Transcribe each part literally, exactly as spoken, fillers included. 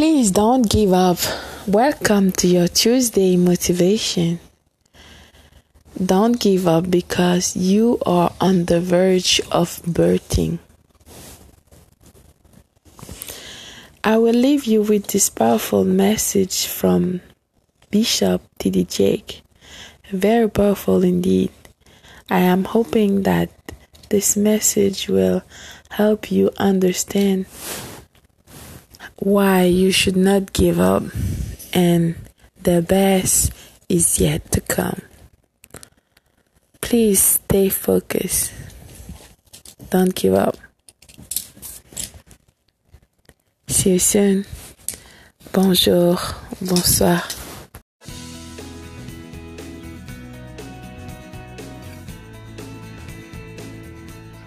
Please don't give up. Welcome to your Tuesday motivation. Don't give up because you are on the verge of birthing. I will leave you with this powerful message from Bishop T D Jakes. Very powerful indeed. I am hoping that this message will help you understand why you should not give up, and the best is yet to come. Please stay focused. Don't give up. See you soon. Bonjour, bonsoir.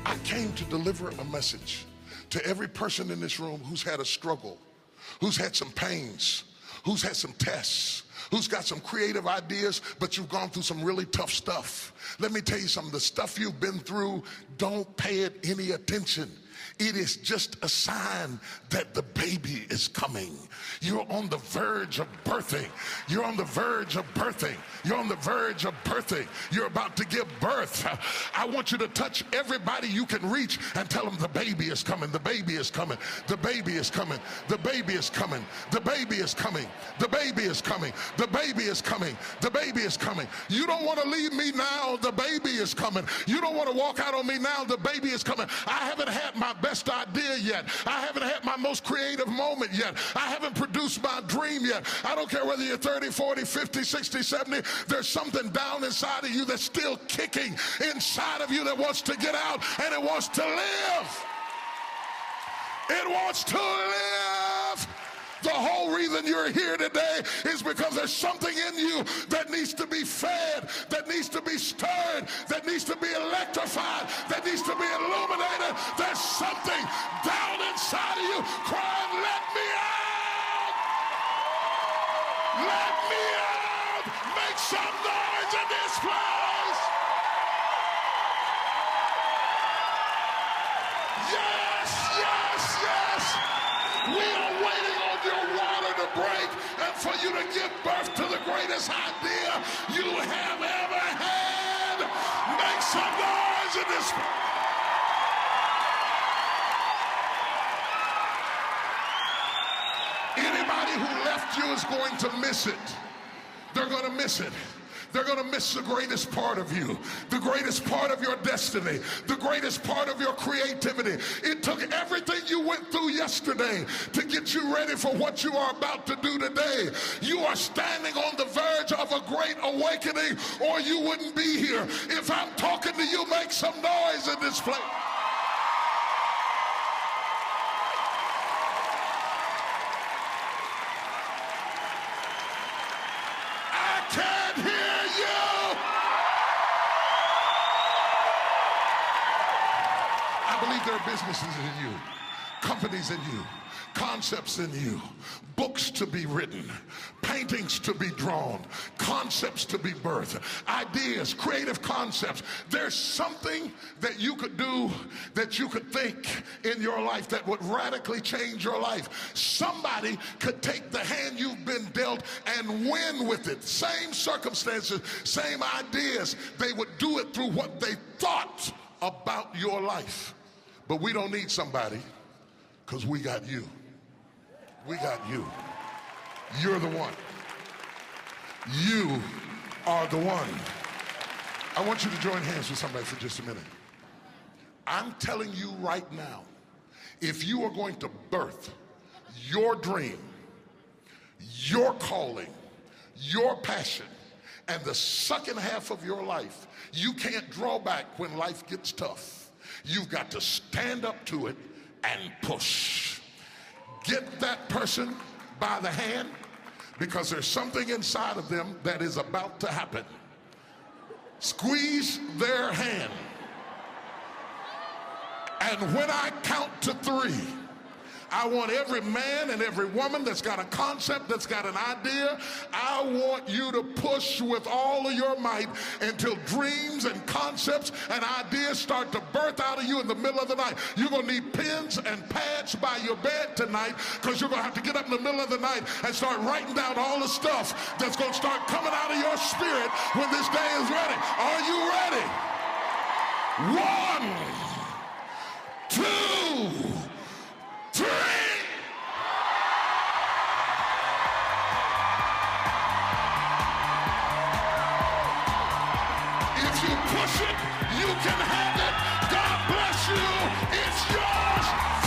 I came to deliver a message to every person in this room who's had a struggle, who's had some pains, who's had some tests, who's got some creative ideas, but you've gone through some really tough stuff. Let me tell you something. The stuff you've been through, don't pay it any attention. It is just a sign that the baby is coming. You're on the verge of birthing. You're on the verge of birthing. You're on the verge of birthing. You're about to give birth. I want you to touch everybody you can reach and tell them the baby is coming. The baby is coming. The baby is coming. The baby is coming. The baby is coming. The baby is coming. The baby is coming. The baby is coming. You don't want to leave me now. The baby is coming. You don't want to walk out on me now. The baby is coming. I haven't had my best idea yet. I haven't had my most creative moment yet. I haven't produced my dream yet. I don't care whether you're thirty, forty, fifty, sixty, seventy. There's something down inside of you that's still kicking inside of you that wants to get out, and it wants to live. It wants to live. The whole reason you're here today is because there's something in you that needs to be fed, that needs to be stirred, that needs to be electrified, that needs to be illuminated. There's something down inside of you crying, let me out! Let me out! Make some noise in this place! Yes, yes, yes! We are waiting on your water to break and for you to give birth to the greatest idea you have ever had. Make some noise in this. Anybody who left you is going to miss it. They're going to miss it. They're going to miss the greatest part of you, the greatest part of your destiny, the greatest part of your creativity. It took everything you went through yesterday to get you ready for what you are about to do today. You are standing on the verge of a great awakening, or you wouldn't be here. If I'm talking to you, make some noise in this place. I believe there are businesses in you, companies in you, concepts in you, books to be written, paintings to be drawn, concepts to be birthed, ideas, creative concepts. There's something that you could do, that you could think in your life that would radically change your life. Somebody could take the hand you've been dealt and win with it. Same circumstances, same ideas. They would do it through what they thought about your life. But we don't need somebody, because we got you. We got you. You're the one. You are the one. I want you to join hands with somebody for just a minute. I'm telling you right now, if you are going to birth your dream, your calling, your passion, and the second half of your life, you can't draw back when life gets tough. You've got to stand up to it and push. Get that person by the hand, because there's something inside of them that is about to happen. Squeeze their hand. And when I count to three, I want every man and every woman that's got a concept, that's got an idea, I want you to push with all of your might until dreams and concepts and ideas start to birth out of you in the middle of the night. You're going to need pens and pads by your bed tonight, because you're going to have to get up in the middle of the night and start writing down all the stuff that's going to start coming out of your spirit when this day is ready. Are you ready? One, two, three. If you push it, you can have it. God bless you. It's yours.